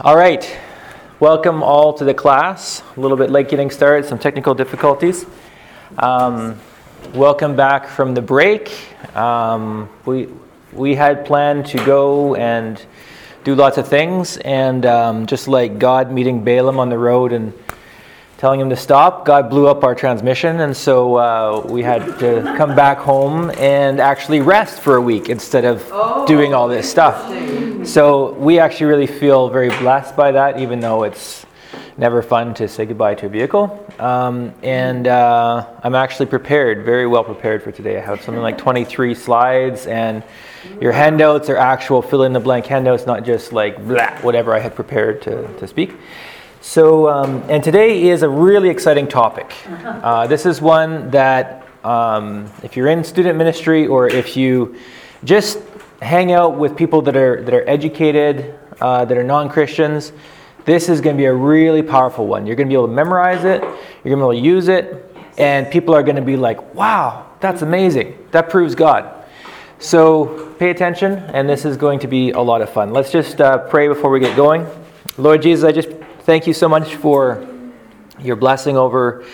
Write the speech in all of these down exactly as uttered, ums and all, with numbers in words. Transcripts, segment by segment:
All right, welcome all to the class. A little bit late getting started, some technical difficulties. Um, welcome back from the break. Um, we we had planned to go and do lots of things, and um, just like God meeting Balaam on the road and telling him to stop, God blew up our transmission, and so uh, we had to come back home and actually rest for a week instead of oh, doing all this stuff. So we actually really feel very blessed by that, even though it's never fun to say goodbye to a vehicle. Um, and uh, I'm actually prepared, very well prepared for today. I have something like twenty-three slides, and your handouts are actual fill-in-the-blank handouts, not just like blah, whatever I had prepared to, to speak. So, um, and today is a really exciting topic. Uh, this is one that um, if you're in student ministry or if you just hang out with people that are that are educated, uh, that are non-Christians, this is going to be a really powerful one. You're going to be able to memorize it, you're going to be able to use it, and people are going to be like, wow, that's amazing. That proves God. So pay attention, and this is going to be a lot of fun. Let's just uh, pray before we get going. Lord Jesus, I just thank you so much for your blessing over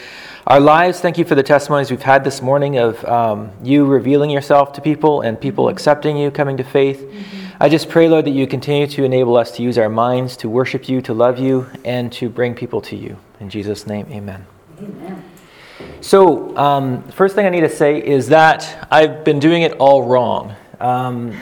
our lives. Thank you for the testimonies we've had this morning of um, you revealing yourself to people and people accepting you, coming to faith. Mm-hmm. I just pray, Lord, that you continue to enable us to use our minds to worship you, to love you, and to bring people to you. In Jesus' name, amen. Amen. So, um, first thing I need to say is that I've been doing it all wrong. Um,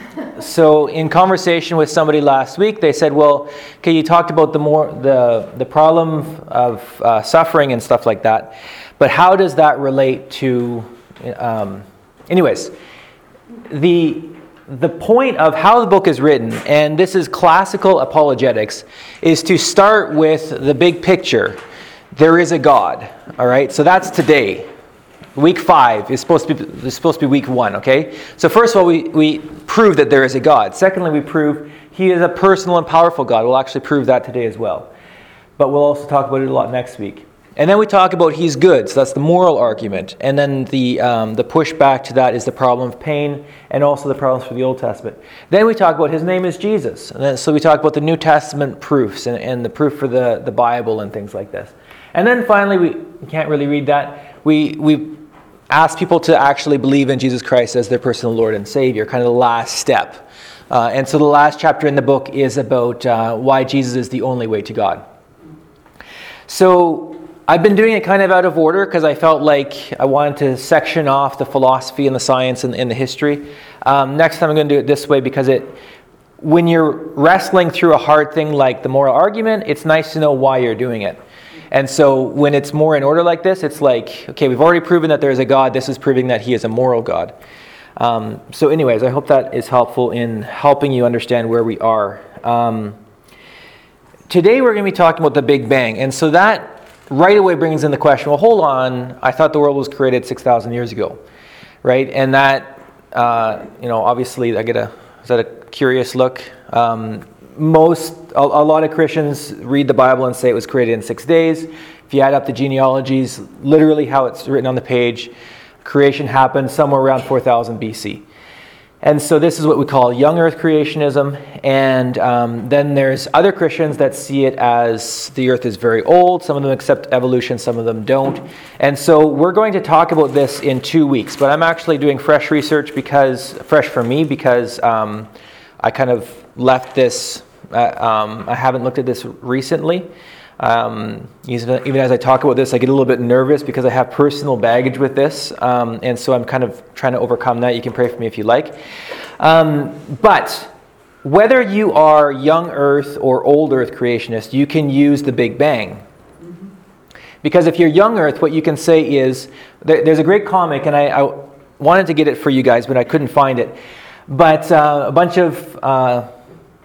so, in conversation with somebody last week, they said, well, okay, you talked about the more the, the problem of uh, suffering and stuff like that. But how does that relate to, um, anyways, the the point of how the book is written, and this is classical apologetics, is to start with the big picture. There is a God, all right? So that's today. Week five is supposed to be is supposed to be week one, okay? So first of all, we, we prove that there is a God. Secondly, we prove he is a personal and powerful God. We'll actually prove that today as well. But we'll also talk about it a lot next week. And then we talk about he's good, so that's the moral argument. And then the um, the pushback to that is the problem of pain and also the problems for the Old Testament. Then we talk about his name is Jesus. And then, so we talk about the New Testament proofs and, and the proof for the, the Bible and things like this. And then finally, we can't really read that. We, we ask people to actually believe in Jesus Christ as their personal Lord and Savior, kind of the last step. Uh, and so the last chapter in the book is about uh, why Jesus is the only way to God. So I've been doing it kind of out of order because I felt like I wanted to section off the philosophy and the science and, and the history. Um, next time I'm going to do it this way because it, when you're wrestling through a hard thing like the moral argument, it's nice to know why you're doing it. And so when it's more in order like this, it's like, okay, we've already proven that there is a God. This is proving that he is a moral God. Um, so anyways, I hope that is helpful in helping you understand where we are. Um, today we're going to be talking about the Big Bang. And so that right away brings in the question, well, hold on, I thought the world was created six thousand years ago, right? And that, uh, you know, obviously, I get a, is that a curious look? Um, most, a, a lot of Christians read the Bible and say it was created in six days. If you add up the genealogies, literally how it's written on the page, creation happened somewhere around four thousand B C. And so this is what we call young earth creationism. And um, then there's other Christians that see it as the earth is very old. Some of them accept evolution, some of them don't. And so we're going to talk about this in two weeks. But I'm actually doing fresh research because, fresh for me, because um, I kind of left this, uh, um, I haven't looked at this recently. Um, even as I talk about this, I get a little bit nervous because I have personal baggage with this. Um, and so I'm kind of trying to overcome that. You can pray for me if you like. Um, but whether you are young earth or old earth creationist, you can use the Big Bang. Mm-hmm. Because if you're young earth, what you can say is, there, there's a great comic, and I, I wanted to get it for you guys, but I couldn't find it. But uh, a bunch of uh,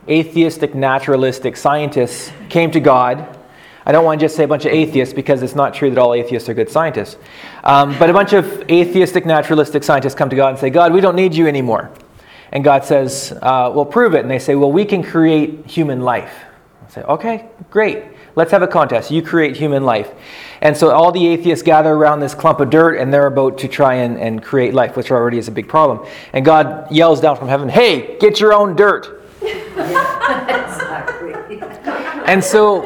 atheistic, naturalistic scientists came to God. I don't want to just say a bunch of atheists because it's not true that all atheists are good scientists. Um, but a bunch of atheistic, naturalistic scientists come to God and say, God, we don't need you anymore. And God says, uh, well, prove it. And they say, well, we can create human life. I say, okay, great. Let's have a contest. You create human life. And so all the atheists gather around this clump of dirt and they're about to try and, and create life, which already is a big problem. And God yells down from heaven, hey, get your own dirt. That's not great. And so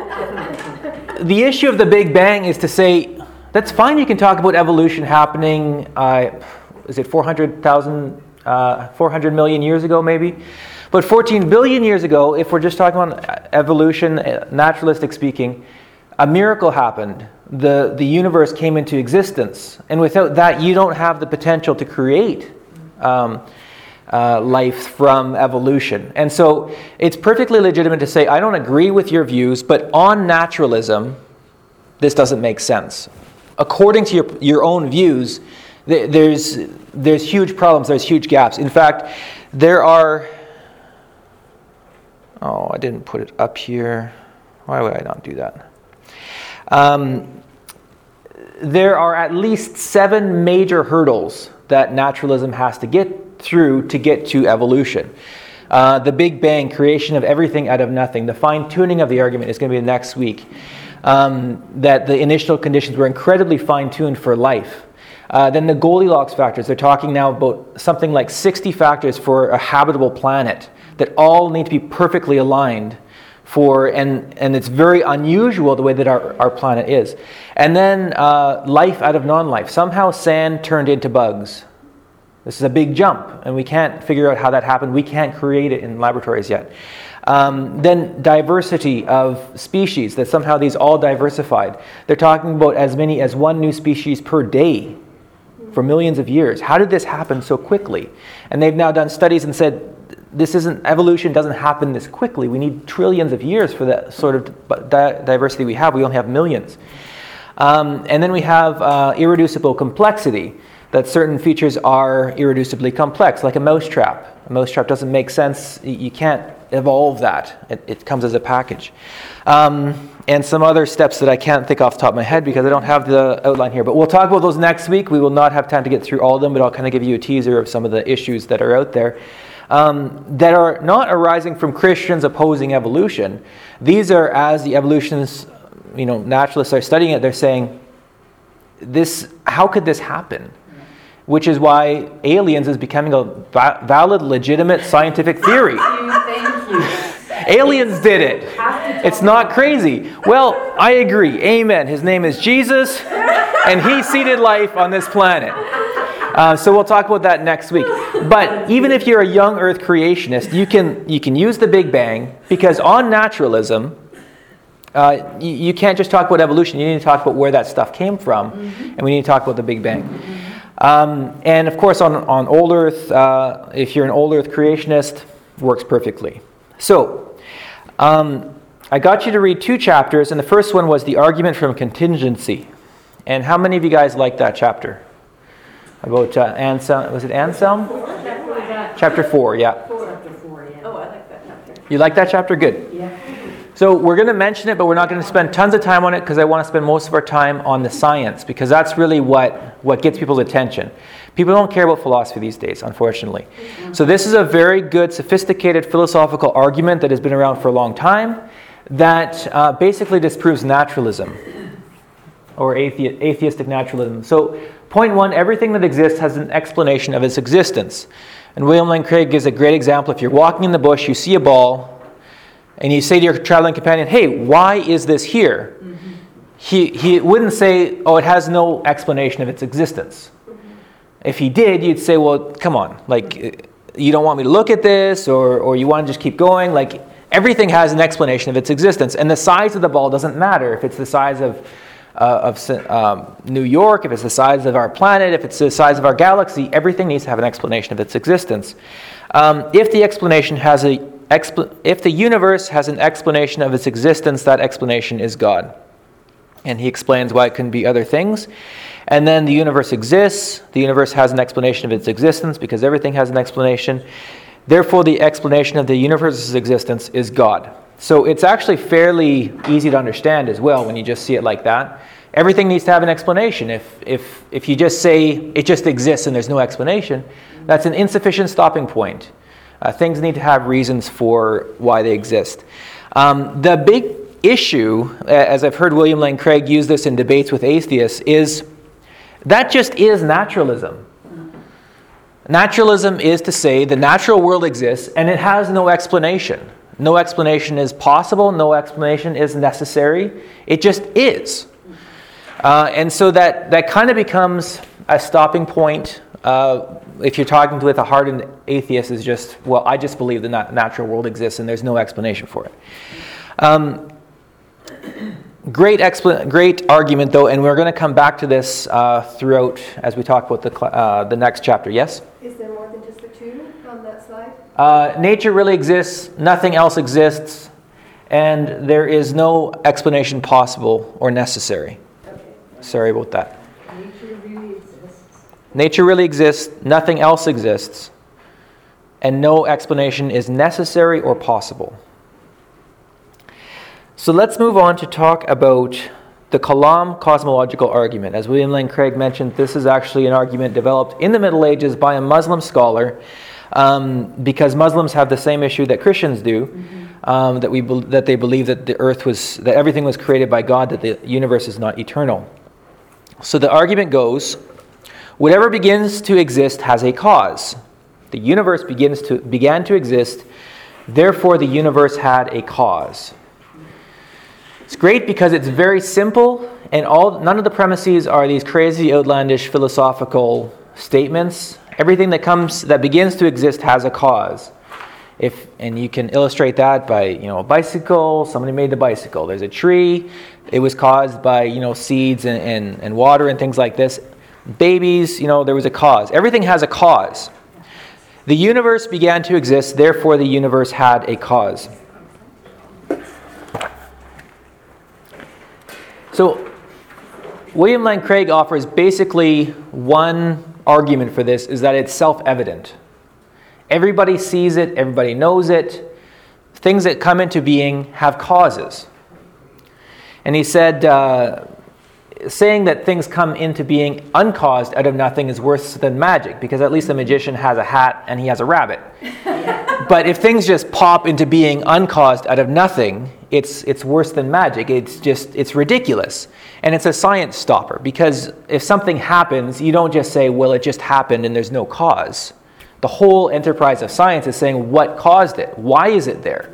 the issue of the Big Bang is to say, that's fine, you can talk about evolution happening, uh, is it four hundred thousand, uh, four hundred million years ago maybe? But fourteen billion years ago, if we're just talking about evolution, naturalistic speaking, a miracle happened. The, the universe came into existence. And without that, you don't have the potential to create um, uh, life from evolution. And so it's perfectly legitimate to say, I don't agree with your views, but on naturalism, this doesn't make sense. According to your, your own views, th- there's, there's huge problems, there's huge gaps. In fact, there are... Oh, I didn't put it up here. Why would I not do that? Um, there are at least seven major hurdles that naturalism has to get through to get to evolution. Uh, the Big Bang, creation of everything out of nothing. The fine-tuning of the argument is going to be next week. Um, that the initial conditions were incredibly fine-tuned for life. Uh, then the Goldilocks factors. They're talking now about something like sixty factors for a habitable planet that all need to be perfectly aligned for, and, and it's very unusual the way that our, our planet is. And then uh, life out of non-life. Somehow sand turned into bugs. This is a big jump, and we can't figure out how that happened. We can't create it in laboratories yet. Um, then diversity of species, that somehow these all diversified. They're talking about as many as one new species per day for millions of years. How did this happen so quickly? And they've now done studies and said, this isn't, evolution doesn't happen this quickly. We need trillions of years for that sort of di- diversity we have. We only have millions. Um, and then we have uh, irreducible complexity, that certain features are irreducibly complex, like a mousetrap. A mousetrap doesn't make sense. You can't evolve that. It, it comes as a package. Um, and some other steps that I can't think off the top of my head because I don't have the outline here. But we'll talk about those next week. We will not have time to get through all of them, but I'll kind of give you a teaser of some of the issues that are out there. Um, that are not arising from Christians opposing evolution. These are, as the evolutionists, you know, naturalists are studying it, they're saying, this, how could this happen? Which is why aliens is becoming a va- valid, legitimate scientific theory. Thank you, thank you. Aliens did it. It's not crazy. Well, I agree. Amen. His name is Jesus, and he seeded life on this planet. Uh, so we'll talk about that next week. But even if you're a young Earth creationist, you can you can use the Big Bang, because on naturalism, uh, you, you can't just talk about evolution. You need to talk about where that stuff came from, mm-hmm. and we need to talk about the Big Bang. Mm-hmm. Um, and of course, on, on Old Earth, uh, if you're an Old Earth creationist, works perfectly. So um, I got you to read two chapters, and the first one was the argument from contingency. And how many of you guys liked that chapter? About uh, Anselm, was it Anselm? Four. Chapter four, yeah. Four. Chapter four, yeah. Oh, I like that chapter. You like that chapter? Good. Yeah. So we're going to mention it, but we're not going to spend tons of time on it because I want to spend most of our time on the science, because that's really what, what gets people's attention. People don't care about philosophy these days, unfortunately. Mm-hmm. So this is a very good, sophisticated philosophical argument that has been around for a long time that uh, basically disproves naturalism or athe- atheistic naturalism. So point one, everything that exists has an explanation of its existence. And William Lane Craig gives a great example. If you're walking in the bush, you see a ball, and you say to your traveling companion, hey, why is this here? Mm-hmm. He, he wouldn't say, oh, it has no explanation of its existence. Mm-hmm. If he did, you'd say, well, come on, like, you don't want me to look at this, or, or you want to just keep going. Like, everything has an explanation of its existence. And the size of the ball doesn't matter if it's the size of... Uh, of um, New York, if it's the size of our planet, if it's the size of our galaxy, everything needs to have an explanation of its existence. Um, if the explanation has a expl- if the universe has an explanation of its existence, that explanation is God. And he explains why it couldn't be other things. And then the universe exists. The universe has an explanation of its existence because everything has an explanation. Therefore, the explanation of the universe's existence is God. So it's actually fairly easy to understand as well when you just see it like that. Everything needs to have an explanation. If if if you just say it just exists and there's no explanation, that's an insufficient stopping point. Uh, things need to have reasons for why they exist. Um, the big issue, as I've heard William Lane Craig use this in debates with atheists, is that just is naturalism. Naturalism is to say the natural world exists and it has no explanation. No explanation is possible. No explanation is necessary. It just is. Uh, and so that, that kind of becomes a stopping point. Uh, if you're talking with a hardened atheist, is just, well, I just believe the natural world exists and there's no explanation for it. Um, great, expl- great argument, though, and we're going to come back to this uh, throughout as we talk about the cl- uh, the next chapter. Yes? Is there more than just the two on that slide? Uh, nature really exists. Nothing else exists. And there is no explanation possible or necessary. Okay. Sorry about that. Nature really exists, nothing else exists, and no explanation is necessary or possible. So let's move on to talk about the Kalam cosmological argument. As William Lane Craig mentioned, this is actually an argument developed in the Middle Ages by a Muslim scholar, um, because Muslims have the same issue that Christians do, mm-hmm. um, that we be- that they believe that the earth was, that everything was created by God, that the universe is not eternal. So the argument goes: whatever begins to exist has a cause. The universe begins to began to exist, therefore the universe had a cause. It's great because it's very simple, and all none of the premises are these crazy, outlandish philosophical statements. Everything that comes that begins to exist has a cause. If and you can illustrate that by, you know, a bicycle. Somebody made the bicycle. There's a tree. It was caused by, you know, seeds and, and, and water and things like this. Babies, you know, there was a cause. Everything has a cause. The universe began to exist, therefore the universe had a cause. So, William Lane Craig offers basically one argument for this, is that it's self-evident. Everybody sees it, everybody knows it. Things that come into being have causes. And he said... Uh, saying that things come into being uncaused out of nothing is worse than magic, because at least the magician has a hat and he has a rabbit. But if things just pop into being uncaused out of nothing, it's it's worse than magic. It's just, it's ridiculous. And it's a science stopper, because if something happens, you don't just say, well, it just happened and there's no cause. The whole enterprise of science is saying, what caused it? Why is it there?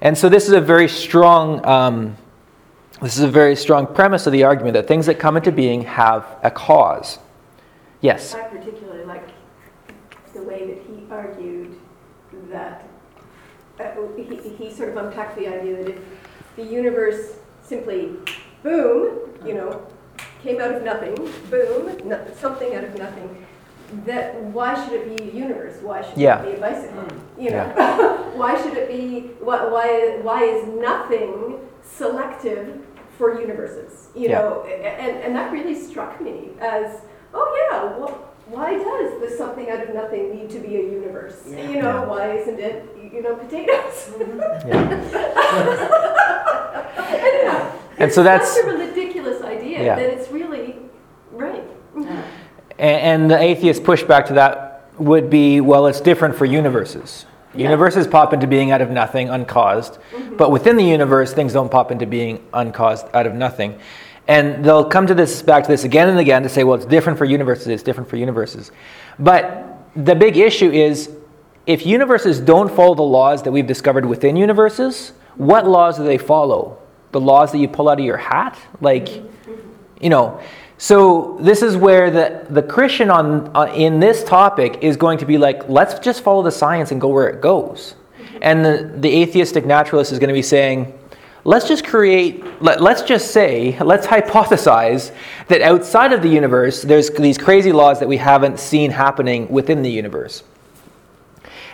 And so this is a very strong... Um, This is a very strong premise of the argument, that things that come into being have a cause. Yes? I particularly like the way that he argued that, uh, he, he sort of unpacked the idea that if the universe simply, boom, you know, came out of nothing, boom, no, something out of nothing, that why should it be a universe? Why should yeah. it be a bicycle? You know, yeah. why should it be, why, why, why is nothing selective for universes, you yeah. know, and, and that really struck me as, oh yeah, well, why does this something out of nothing need to be a universe? Yeah. You know, yeah. why isn't it, you know, potatoes? yeah. And so that's, that's a ridiculous idea, yeah. that it's really right. and, and the atheist pushback to that would be, well, it's different for universes. Universes yeah. pop into being out of nothing, uncaused. Mm-hmm. But within the universe, things don't pop into being uncaused out of nothing. And they'll come to this, back to this again and again to say, well, it's different for universes, it's different for universes. But the big issue is, if universes don't follow the laws that we've discovered within universes, what laws do they follow? The laws that you pull out of your hat? Like, mm-hmm. you know... So this is where the, the Christian on, on in this topic is going to be like, let's just follow the science and go where it goes. And the, the atheistic naturalist is going to be saying, let's just create, let, let's just say, let's hypothesize that outside of the universe, there's these crazy laws that we haven't seen happening within the universe.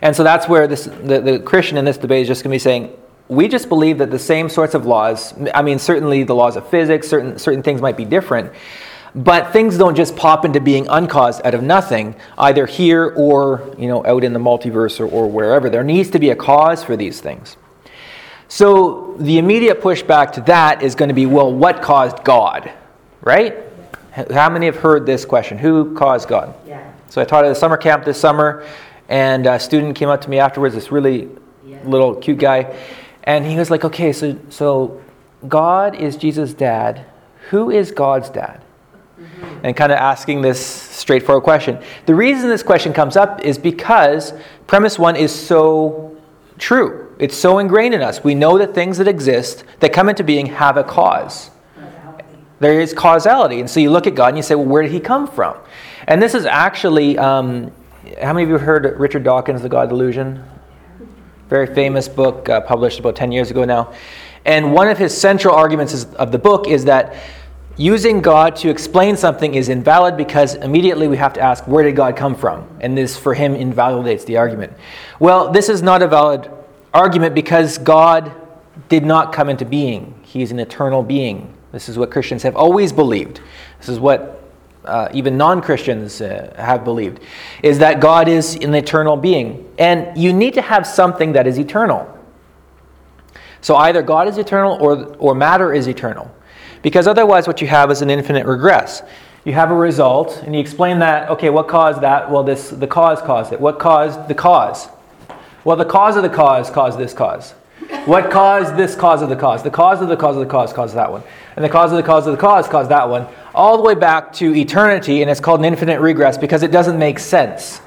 And so that's where this the, the Christian in this debate is just going to be saying, we just believe that the same sorts of laws, I mean, certainly the laws of physics, certain certain things might be different, but things don't just pop into being uncaused out of nothing, either here or, you know, out in the multiverse or, or wherever. There needs to be a cause for these things. So the immediate pushback to that is going to be, well, what caused God, right? How many have heard this question? Who caused God? Yeah. So I taught at a summer camp this summer, and a student came up to me afterwards, this really yeah. little cute guy, and he was like, okay, so so God is Jesus' dad. Who is God's dad? And kind of asking this straightforward question. The reason this question comes up is because premise one is so true. It's so ingrained in us. We know that things that exist, that come into being, have a cause. There is causality. And so you look at God and you say, well, where did he come from? And this is actually, um, how many of you heard Richard Dawkins' The God Delusion? Very famous book, uh, published about ten years ago now. And one of his central arguments is, of the book is that using God to explain something is invalid because immediately we have to ask, where did God come from? And this, for him, invalidates the argument. Well, this is not a valid argument because God did not come into being. He is an eternal being. This is what Christians have always believed. This is what uh, even non-Christians uh, have believed, is that God is an eternal being. And you need to have something that is eternal. So either God is eternal or, or matter is eternal. Because otherwise what you have is an infinite regress. You have a result, and you explain that, okay, what caused that? Well, this the cause caused it. What caused the cause? Well, the cause of the cause caused this cause. What caused this cause of the cause? The cause of the cause of the cause caused that one. And the cause of the cause of the cause caused that one. All the way back to eternity, and it's called an infinite regress because it doesn't make sense.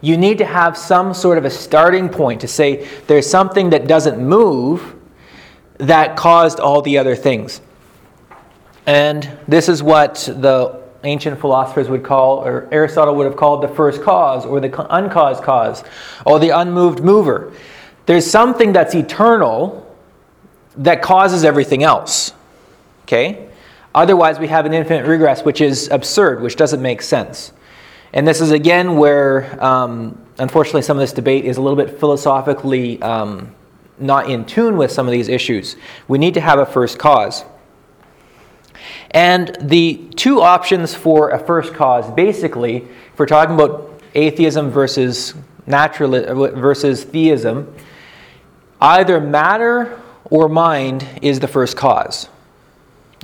You need to have some sort of a starting point to say there's something that doesn't move that caused all the other things. And this is what the ancient philosophers would call, or Aristotle would have called, the first cause, or the uncaused cause, or the unmoved mover. There's something that's eternal that causes everything else. Okay? Otherwise, we have an infinite regress, which is absurd, which doesn't make sense. And this is, again, where, um, unfortunately, some of this debate is a little bit philosophically um, not in tune with some of these issues. We need to have a first cause. And the two options for a first cause, basically, if we're talking about atheism versus naturalism versus theism, either matter or mind is the first cause.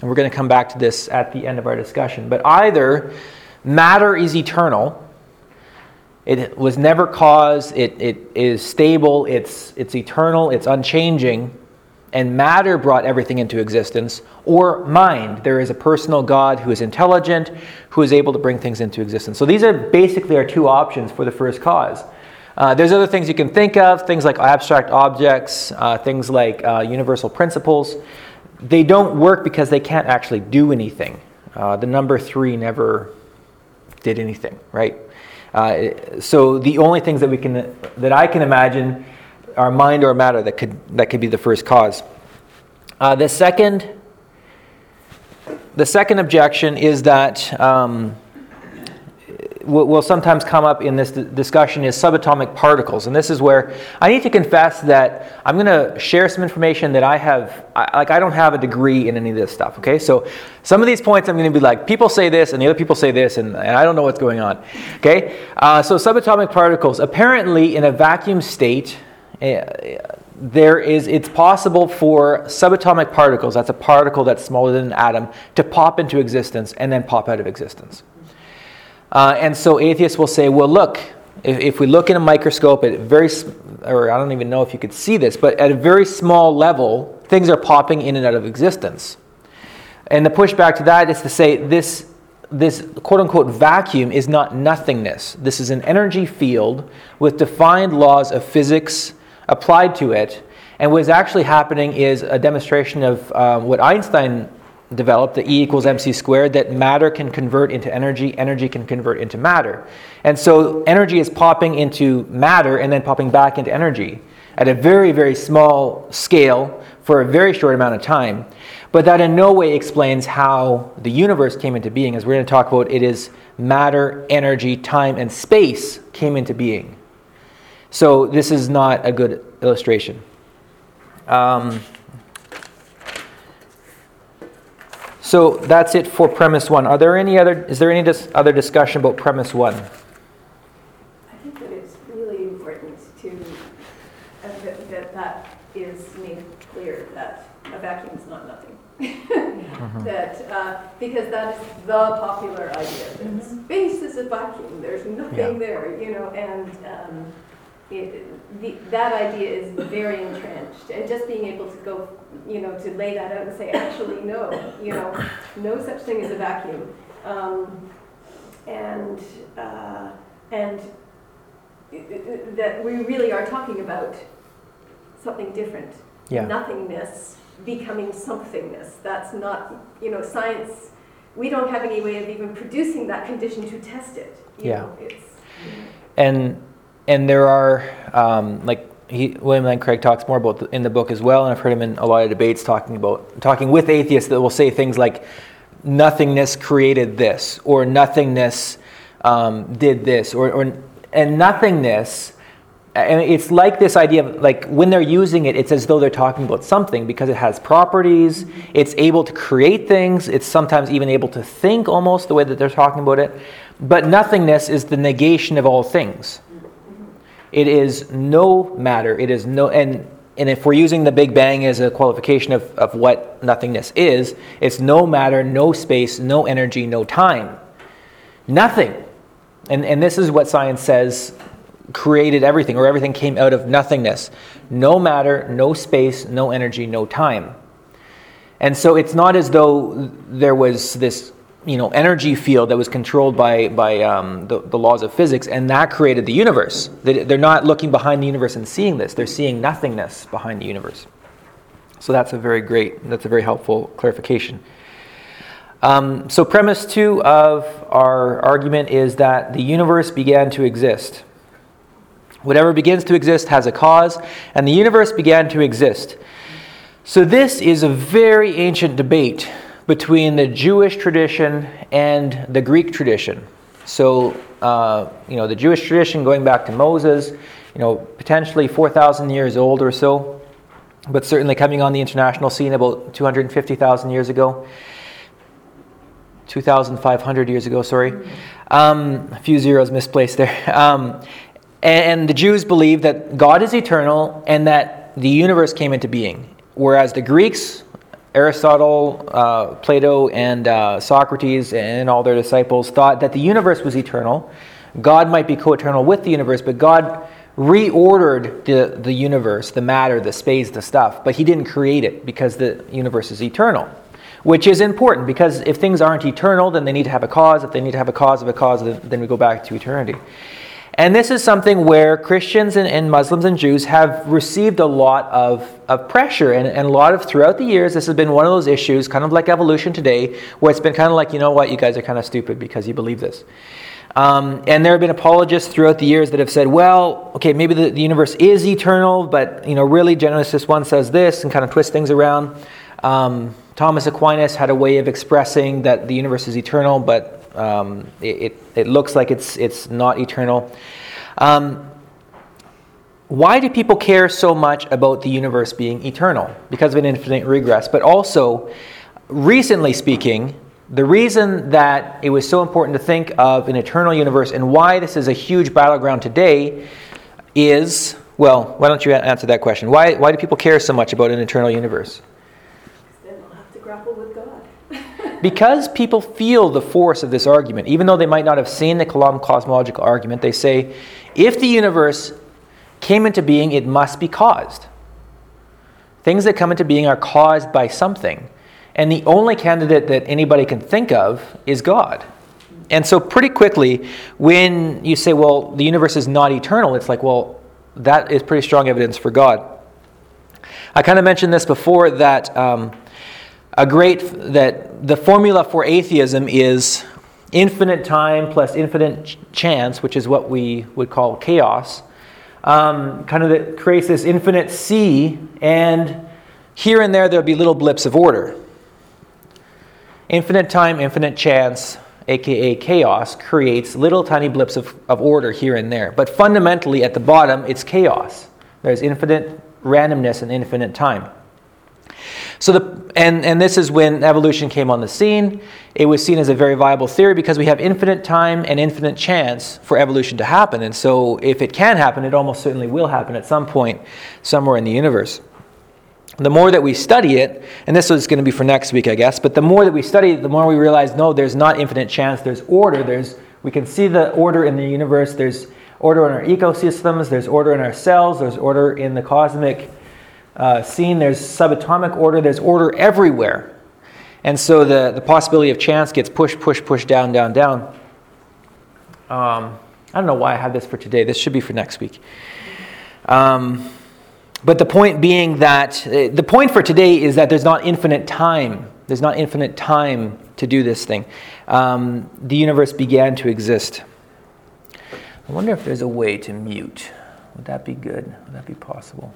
And we're going to come back to this at the end of our discussion. But either matter is eternal, it was never caused, it, it is stable, it's, it's eternal, it's unchanging, and matter brought everything into existence, or mind. There is a personal God who is intelligent, who is able to bring things into existence. So these are basically our two options for the first cause. Uh, there's other things you can think of, things like abstract objects, uh, things like uh, universal principles. They don't work because they can't actually do anything. Uh, the number three never did anything, right? Uh, so the only things that we can, that I can imagine, our mind or matter that could that could be the first cause. Uh, the second, the second objection is that um, will, will sometimes come up in this discussion is subatomic particles, and this is where I need to confess that I'm going to share some information that I have, I, like I don't have a degree in any of this stuff. Okay, so some of these points I'm going to be like, people say this, and the other people say this, and, and I don't know what's going on. Okay, uh, so subatomic particles apparently in a vacuum state. There is, it's possible for subatomic particles, that's a particle that's smaller than an atom, to pop into existence and then pop out of existence. Uh, and so atheists will say, well, look, if, if we look in a microscope at very, or I don't even know if you could see this, but at a very small level, things are popping in and out of existence. And the pushback to that is to say this This quote-unquote vacuum is not nothingness. This is an energy field with defined laws of physics applied to it, and what's actually happening is a demonstration of uh, what Einstein developed, the E equals mc squared, that matter can convert into energy, energy can convert into matter. And so energy is popping into matter and then popping back into energy at a very, very small scale for a very short amount of time. But that in no way explains how the universe came into being. As we're going to talk about, it is matter, energy, time, and space came into being. So this is not a good illustration. Um, so that's it for premise one. Are there any other? Is there any dis- other discussion about premise one? I think that it's really important to uh, that, that that is made clear that a vacuum is not nothing. mm-hmm. That uh, because that is the popular idea. That mm-hmm. space is a vacuum. There's nothing yeah. there, you know. And um, it, the, that idea is very entrenched. And just being able to go, you know, to lay that out and say, actually, no, you know, no such thing as a vacuum. Um, and uh, and it, it, that we really are talking about something different. Yeah. Nothingness becoming somethingness. That's not, you know, science, we don't have any way of even producing that condition to test it. You yeah. know, it's, and and there are, um, like, he, William Lane Craig talks more about the, in the book as well, and I've heard him in a lot of debates talking about, talking with atheists that will say things like, nothingness created this, or nothingness um, did this, or, or and nothingness, and it's like this idea of, like, when they're using it, it's as though they're talking about something, because it has properties, mm-hmm. it's able to create things, it's sometimes even able to think almost the way that they're talking about it, but nothingness is the negation of all things. It is no matter, it is no, and, and if we're using the Big Bang as a qualification of, of what nothingness is, it's no matter, no space, no energy, no time. Nothing. And and this is what science says created everything, or everything came out of nothingness. No matter, no space, no energy, no time. And so it's not as though there was this, you know, energy field that was controlled by by um, the, the laws of physics, and that created the universe. They, they're not looking behind the universe and seeing this; they're seeing nothingness behind the universe. So that's a very great, that's a very helpful clarification. Um, so premise two of our argument is that the universe began to exist. Whatever begins to exist has a cause, and the universe began to exist. So this is a very ancient debate between the Jewish tradition and the Greek tradition. So, uh, you know, the Jewish tradition going back to Moses, you know, potentially four thousand years old or so, but certainly coming on the international scene about two hundred fifty thousand years ago, two thousand five hundred years ago, sorry. Um, a few zeros misplaced there. Um, and the Jews believe that God is eternal and that the universe came into being, whereas the Greeks, Aristotle, uh, Plato, and uh, Socrates, and all their disciples thought that the universe was eternal. God might be co-eternal with the universe, but God reordered the, the universe, the matter, the space, the stuff, but he didn't create it because the universe is eternal, which is important because if things aren't eternal, then they need to have a cause. If they need to have a cause of a cause, then we go back to eternity. And this is something where Christians and, and Muslims and Jews have received a lot of, of pressure and, and a lot of, throughout the years, this has been one of those issues, kind of like evolution today, where it's been kind of like, you know what, you guys are kind of stupid because you believe this. Um, and there have been apologists throughout the years that have said, well, okay, maybe the, the universe is eternal, but, you know, really Genesis one says this and kind of twist things around. Um, Thomas Aquinas had a way of expressing that the universe is eternal, but Um, it, it, it looks like it's it's not eternal. Um, why do people care so much about the universe being eternal? Because of an infinite regress. But also, recently speaking, the reason that it was so important to think of an eternal universe and why this is a huge battleground today is, well, why don't you answer that question? Why, why do people care so much about an eternal universe? Because they don't have to grapple with God. Because people feel the force of this argument, even though they might not have seen the Kalam cosmological argument, they say, if the universe came into being, it must be caused. Things that come into being are caused by something. And the only candidate that anybody can think of is God. And so pretty quickly, when you say, well, the universe is not eternal, it's like, well, that is pretty strong evidence for God. I kind of mentioned this before that... Um, A great, that the formula for atheism is infinite time plus infinite ch- chance, which is what we would call chaos, um, kind of that creates this infinite sea, and here and there there'll be little blips of order. Infinite time, infinite chance, aka chaos, creates little tiny blips of, of order here and there. But fundamentally at the bottom, it's chaos. There's infinite randomness and infinite time. So the and, and this is when evolution came on the scene. It was seen as a very viable theory because we have infinite time and infinite chance for evolution to happen. And so if it can happen, it almost certainly will happen at some point somewhere in the universe. The more that we study it, and this is going to be for next week, I guess, but the more that we study it, the more we realize, no, there's not infinite chance, there's order. There's we can see the order in the universe. There's order in our ecosystems. There's order in our cells. There's order in the cosmic Uh, seen, there's subatomic order, there's order everywhere. And so the, the possibility of chance gets pushed, pushed, pushed down, down, down. Um, I don't know why I have this for today. This should be for next week. Um, But the point being that, uh, the point for today is that there's not infinite time. There's not infinite time to do this thing. Um, the universe began to exist. I wonder if there's a way to mute. Would that be good? Would that be possible?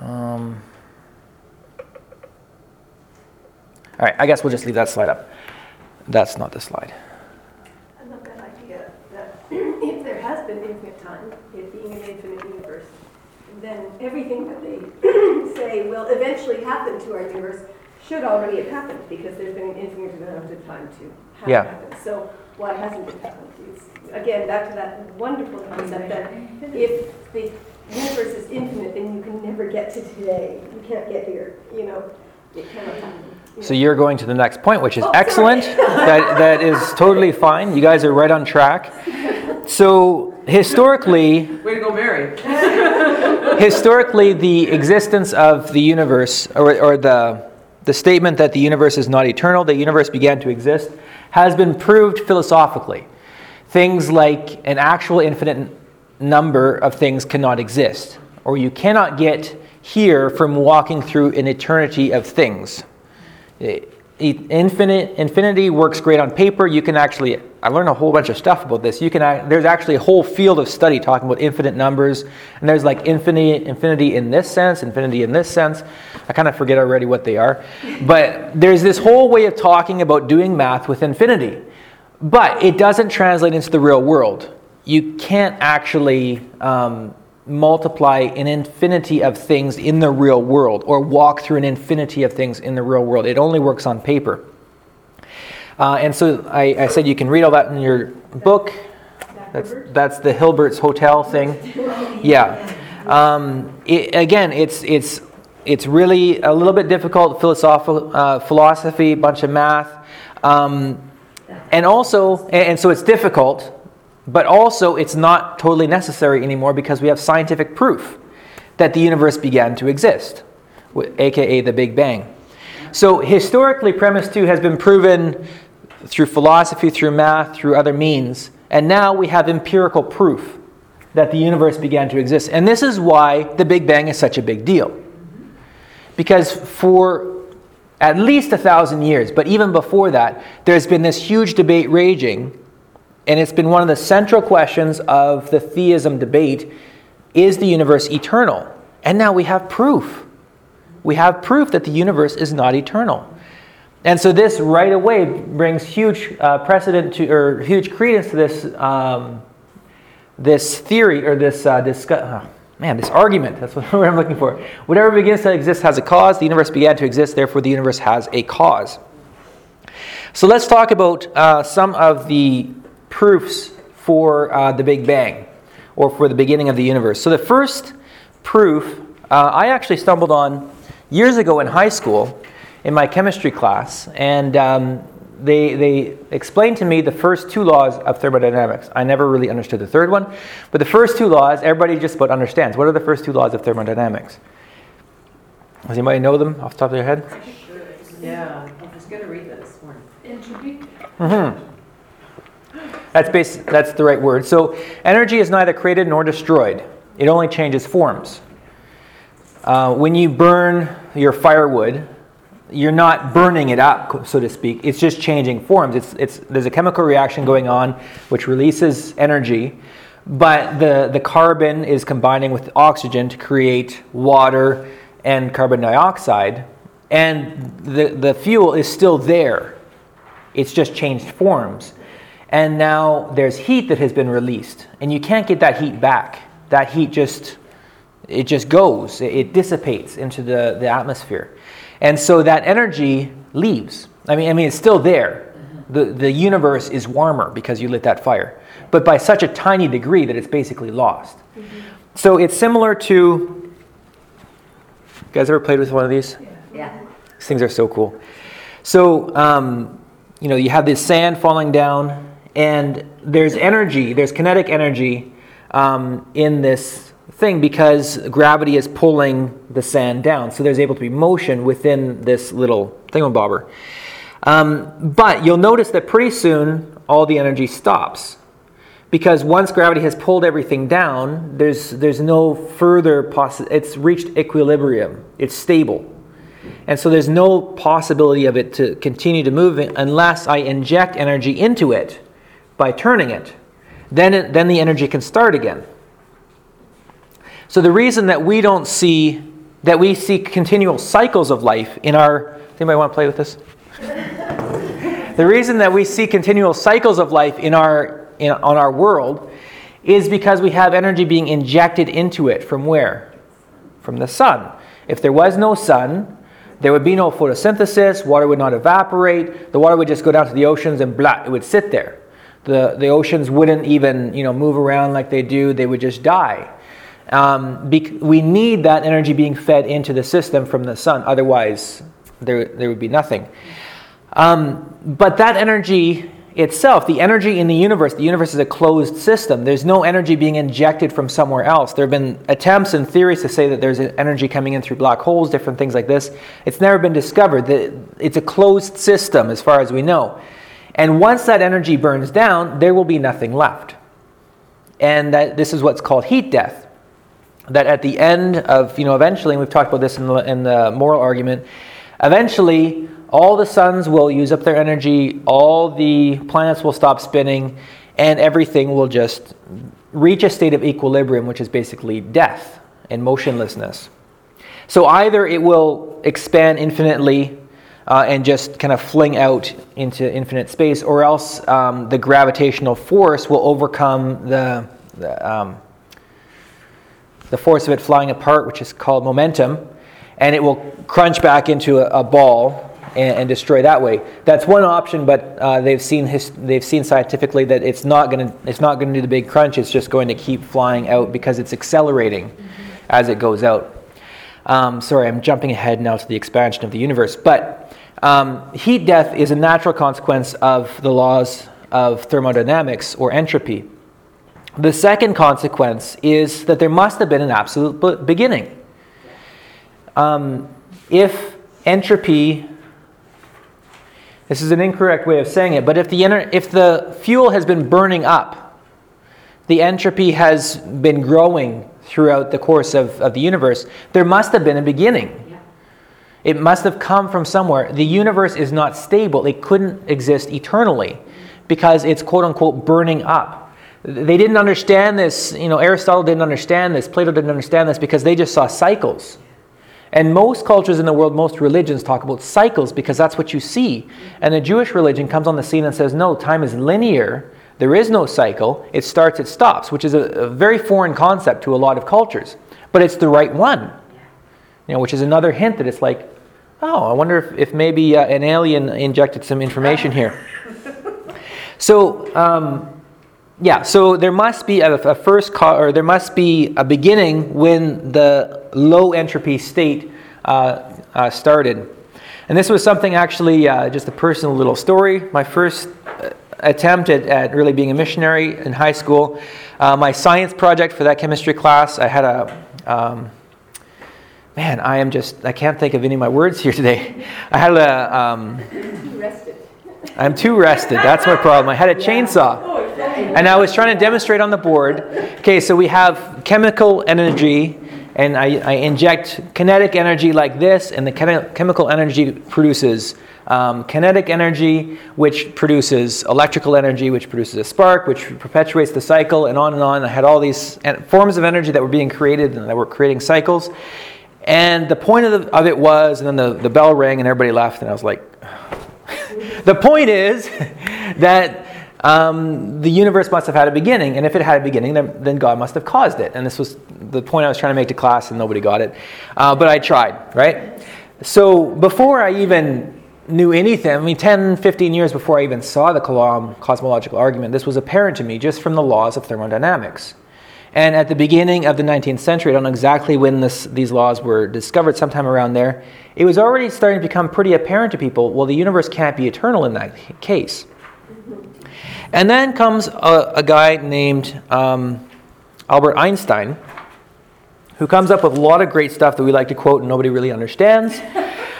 Um, all right, I guess we'll just leave that slide up. That's not the slide. I love that idea that if there has been infinite time, it being an infinite universe, then everything that they say will eventually happen to our universe should already have happened, because there's been an infinite amount of time to have yeah. happened. So why hasn't it happened? It's, again, back to that wonderful concept that if the universe is infinite, then you can never get to today. You can't get here. You know, it cannot happen. You so know. You're going to the next point, which is oh, excellent. that that is totally fine. You guys are right on track. So historically, way to go, Mary. Historically, the existence of the universe, or or the the statement that the universe is not eternal, the universe began to exist, has been proved philosophically. Things like an actual infinite n- number of things cannot exist, or you cannot get here from walking through an eternity of things. Infinite, infinity works great on paper. You can actually, I learned a whole bunch of stuff about this. You can, there's actually a whole field of study talking about infinite numbers, and there's like infinity, infinity in this sense, infinity in this sense. I kind of forget already what they are, but there's this whole way of talking about doing math with infinity, but it doesn't translate into the real world. You can't actually um, multiply an infinity of things in the real world, or walk through an infinity of things in the real world. It only works on paper. Uh, and so I, I said you can read all that in your book. That's that's the Hilbert's Hotel thing. Yeah. Um, it, again, it's it's it's really a little bit difficult philosoph- uh, philosophy, bunch of math, um, and also and, and so it's difficult. But also, it's not totally necessary anymore, because we have scientific proof that the universe began to exist, aka the Big Bang. So historically, premise two has been proven through philosophy, through math, through other means, and now we have empirical proof that the universe began to exist. And this is why the Big Bang is such a big deal. Because for at least a thousand years, but even before that, there's been this huge debate raging. And it's been one of the central questions of the theism debate: is the universe eternal? And now we have proof. We have proof that the universe is not eternal. And so this right away brings huge uh, precedent to, or huge credence to this um, this theory or this uh, discuss. Oh, man, this argument. That's what I'm looking for. Whatever begins to exist has a cause. The universe began to exist, therefore the universe has a cause. So let's talk about uh, some of the proofs for uh, the Big Bang, or for the beginning of the universe. So the first proof uh, I actually stumbled on years ago in high school in my chemistry class, and um, they they explained to me the first two laws of thermodynamics. I never really understood the third one, but the first two laws everybody just about understands. What are the first two laws of thermodynamics? Does anybody know them off the top of their head? Sure. Yeah, I'm just going to read that this morning. Entropy. Mm-hmm. That's base, that's the right word. So energy is neither created nor destroyed. It only changes forms. Uh, when you burn your firewood, you're not burning it up, so to speak. It's just changing forms. It's it's there's a chemical reaction going on which releases energy, but the, the carbon is combining with oxygen to create water and carbon dioxide, and the, the fuel is still there. It's just changed forms. And now there's heat that has been released, and you can't get that heat back. That heat just, it just goes. It, it dissipates into the, the atmosphere. And so that energy leaves. I mean, I mean, it's still there. The, the universe is warmer because you lit that fire, but by such a tiny degree that it's basically lost. Mm-hmm. So it's similar to, you guys ever played with one of these? Yeah. yeah. These things are so cool. So, um, you know, you have this sand falling down, and there's energy, there's kinetic energy um, in this thing because gravity is pulling the sand down. So there's able to be motion within this little thingamabobber. Um, but you'll notice that pretty soon all the energy stops because once gravity has pulled everything down, there's there's no further possi- it's reached equilibrium. It's stable. And so there's no possibility of it to continue to move unless I inject energy into it by turning it. Then it, then the energy can start again. So the reason that we don't see, that we see continual cycles of life in our... Does anybody want to play with this? The reason that we see continual cycles of life in our in, on our world is because we have energy being injected into it from where? From the sun. If there was no sun, there would be no photosynthesis, water would not evaporate, the water would just go down to the oceans and blah, it would sit there. The, the oceans wouldn't even, you know, move around like they do, they would just die. Um, bec- we need that energy being fed into the system from the sun, otherwise there, there would be nothing. Um, but that energy itself, the energy in the universe, the universe is a closed system. There's no energy being injected from somewhere else. There have been attempts and theories to say that there's energy coming in through black holes, different things like this. It's never been discovered. It's a closed system as far as we know. And once that energy burns down, there will be nothing left. And that, this is what's called heat death. That at the end of, you know, eventually, and we've talked about this in the, in the moral argument, eventually all the suns will use up their energy, all the planets will stop spinning, and everything will just reach a state of equilibrium, which is basically death and motionlessness. So either it will expand infinitely uh, and just kind of fling out into infinite space, or else um, the gravitational force will overcome the, the, um, the force of it flying apart, which is called momentum, and it will crunch back into a, a ball And, and destroy that way. That's one option, but uh, they've seen his, they've seen scientifically that it's not going to it's not going to do the big crunch. It's just going to keep flying out because it's accelerating mm-hmm. as it goes out. Um, sorry, I'm jumping ahead now to the expansion of the universe. But um, heat death is a natural consequence of the laws of thermodynamics or entropy. The second consequence is that there must have been an absolute beginning. Um, if entropy This is an incorrect way of saying it, but if the inner, if the fuel has been burning up, the entropy has been growing throughout the course of, of the universe, there must have been a beginning. Yeah. It must have come from somewhere. The universe is not stable. It couldn't exist eternally because it's quote-unquote burning up. They didn't understand this. You know, Aristotle didn't understand this. Plato didn't understand this because they just saw cycles. And most cultures in the world, most religions talk about cycles because that's what you see. And the Jewish religion comes on the scene and says, no, time is linear. There is no cycle. It starts, it stops, which is a, a very foreign concept to a lot of cultures. But it's the right one, you know, which is another hint that it's like, oh, I wonder if, if maybe uh, an alien injected some information here. So, um, yeah, so there must be a, a first, co- or there must be a beginning when the low entropy state uh, uh, started. And this was something actually, uh, just a personal little story. My first attempt at, at really being a missionary in high school, uh, my science project for that chemistry class, I had a, um, man, I am just, I can't think of any of my words here today. I had a... Um, too rested. I'm too rested, that's my problem. I had a yeah. chainsaw. And I was trying to demonstrate on the board, okay, so we have chemical energy, and I, I inject kinetic energy like this, and the chem- chemical energy produces um, kinetic energy, which produces electrical energy, which produces a spark, which perpetuates the cycle, and on and on. I had all these forms of energy that were being created and that were creating cycles. And the point of, the, of it was, and then the, the bell rang and everybody left, and I was like, the point is that Um, the universe must have had a beginning, and if it had a beginning, then, then God must have caused it. And this was the point I was trying to make to class, and nobody got it. Uh, but I tried, right? So before I even knew anything, I mean, ten, fifteen years before I even saw the Kalam cosmological argument, this was apparent to me just from the laws of thermodynamics. And at the beginning of the nineteenth century, I don't know exactly when this, these laws were discovered, sometime around there, it was already starting to become pretty apparent to people, well, the universe can't be eternal in that case. And then comes a, a guy named um, Albert Einstein, who comes up with a lot of great stuff that we like to quote and nobody really understands,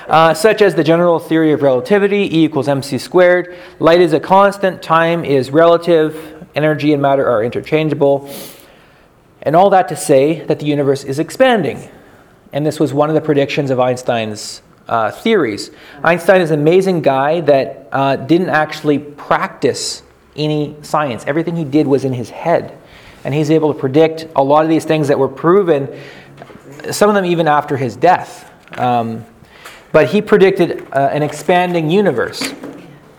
uh, such as the general theory of relativity, E equals M C squared, light is a constant, time is relative, Energy and matter are interchangeable. And all that to say that the universe is expanding. And this was one of the predictions of Einstein's uh, theories. Einstein is an amazing guy that uh, didn't actually practice any science. Everything he did was in his head. And he's able to predict a lot of these things that were proven, some of them even after his death. Um, but he predicted uh, an expanding universe.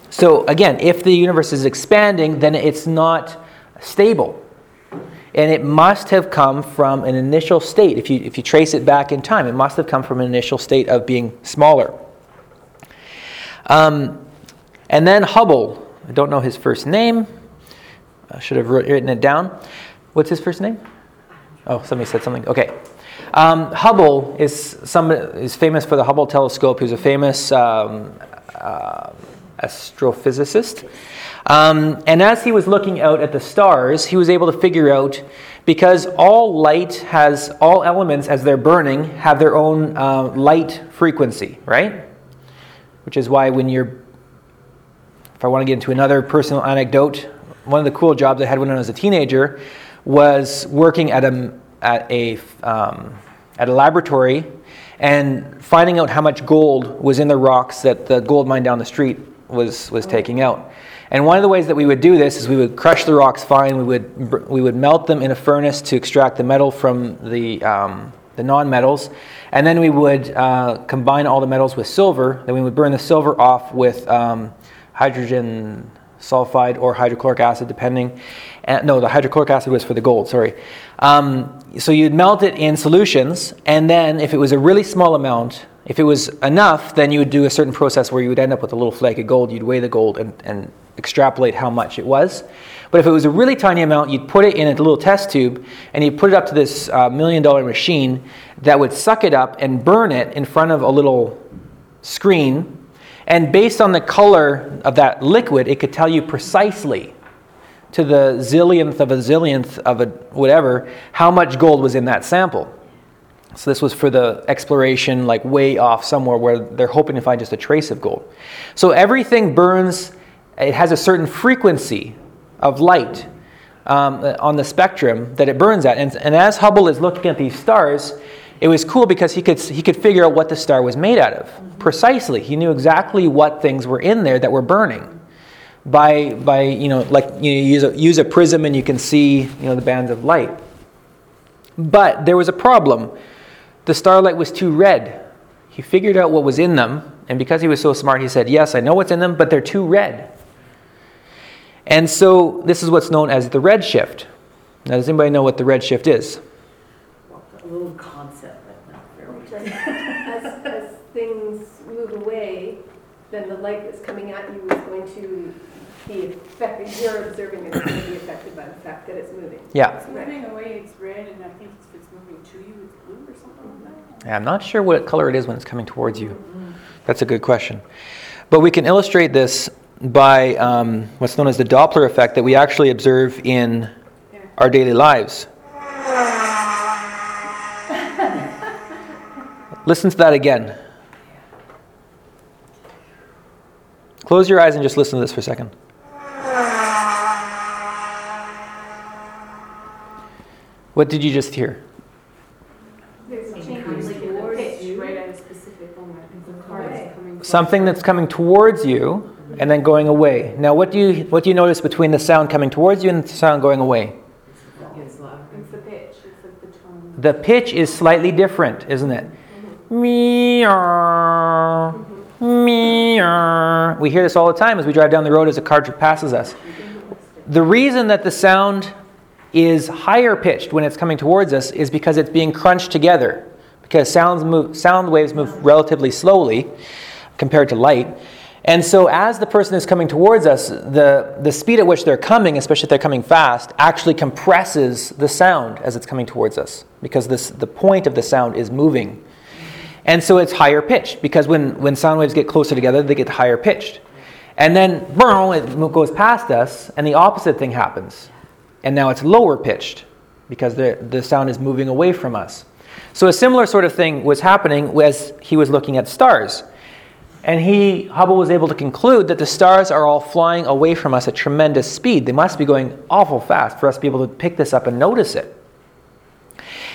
So again, if the universe is expanding, then it's not stable. And it must have come from an initial state. If you if you trace it back in time, it must have come from an initial state of being smaller. Um, and then Hubble, I don't know his first name. I should have written it down. What's his first name? Oh, somebody said something. Okay. Um, Hubble is some is famous for the Hubble telescope. He's a famous um, uh, astrophysicist. Um, and as he was looking out at the stars, he was able to figure out, because all light has, all elements as they're burning have their own uh, light frequency, right? Which is why when you're, if I want to get into another personal anecdote, one of the cool jobs I had when I was a teenager was working at a, at a, um, at a laboratory and finding out how much gold was in the rocks that the gold mine down the street was, was taking out. And one of the ways that we would do this is we would crush the rocks fine. We would we would melt them in a furnace to extract the metal from the um, the non-metals, and then we would uh, combine all the metals with silver. Then we would burn the silver off with um, hydrogen sulfide or hydrochloric acid, depending. And, no, the hydrochloric acid was for the gold. Sorry. Um, so you'd melt it in solutions, and then if it was a really small amount. If it was enough, then you would do a certain process where you would end up with a little flake of gold. You'd weigh the gold and, and extrapolate how much it was. But if it was a really tiny amount, you'd put it in a little test tube, and you'd put it up to this uh, million-dollar machine that would suck it up and burn it in front of a little screen. And based on the color of that liquid, it could tell you precisely to the zillionth of a zillionth of a whatever how much gold was in that sample. So this was for the exploration, like way off somewhere where they're hoping to find just a trace of gold. So everything burns, it has a certain frequency of light um, on the spectrum that it burns at. And, and as Hubble is looking at these stars, it was cool because he could he could figure out what the star was made out of. Precisely. He knew exactly what things were in there that were burning. By, by you know, like you use a, use a prism and you can see, you know, the bands of light. But there was a problem. The starlight was too red. He figured out what was in them, and because he was so smart, he said, yes, I know what's in them, but they're too red. And so this is what's known as the red shift. Now, does anybody know what the red shift is? A little concept, but not very much. As, as things move away, then the light that's coming at you is going to be affected. You're observing it's going to be affected by the fact that it's moving. Yeah. It's moving away, it's red, and I think it's, if it's moving to you, it's blue or something like that. I'm not sure what color it is when it's coming towards you. That's a good question. But we can illustrate this by um, what's known as the Doppler effect that we actually observe in our daily lives. Listen to that again. Close your eyes and just listen to this for a second. What did you just hear? Something that's coming towards you and then going away. Now, what do you what do you notice between the sound coming towards you and the sound going away? It's the pitch. It's the tone. The pitch is slightly different, isn't it? Mm-hmm. We hear this all the time as we drive down the road as a car passes us. The reason that the sound is higher pitched when it's coming towards us is because it's being crunched together. Because sounds move, sound waves move relatively slowly compared to light. And so as the person is coming towards us, the, the speed at which they're coming, especially if they're coming fast, actually compresses the sound as it's coming towards us because this, the point of the sound is moving. And so it's higher pitched because when, when sound waves get closer together, they get higher pitched. And then boom, it goes past us and the opposite thing happens. And now it's lower pitched because the, the sound is moving away from us. So a similar sort of thing was happening as he was looking at stars. And he, Hubble was able to conclude that the stars are all flying away from us at tremendous speed. They must be going awful fast for us to be able to pick this up and notice it.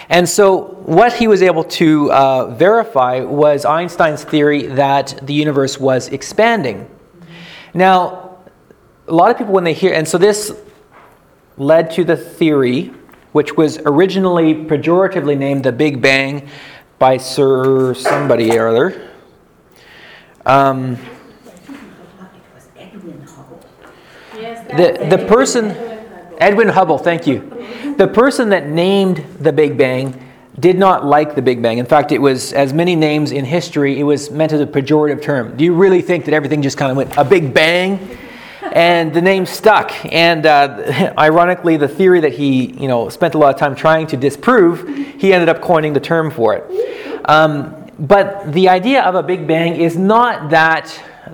And so what he was able to uh, verify was Einstein's theory that the universe was expanding. Now, a lot of people when they hear, and so this led to the theory, which was originally pejoratively named the Big Bang by Sir somebody or other. Um, the the person, Edwin Hubble, thank you. The person that named the Big Bang did not like the Big Bang. In fact, it was, as many names in history, it was meant as a pejorative term. Do you really think that everything just kind of went a Big Bang? And the name stuck. And uh, ironically, the theory that he, you know, spent a lot of time trying to disprove, he ended up coining the term for it. Um, But the idea of a Big Bang is not that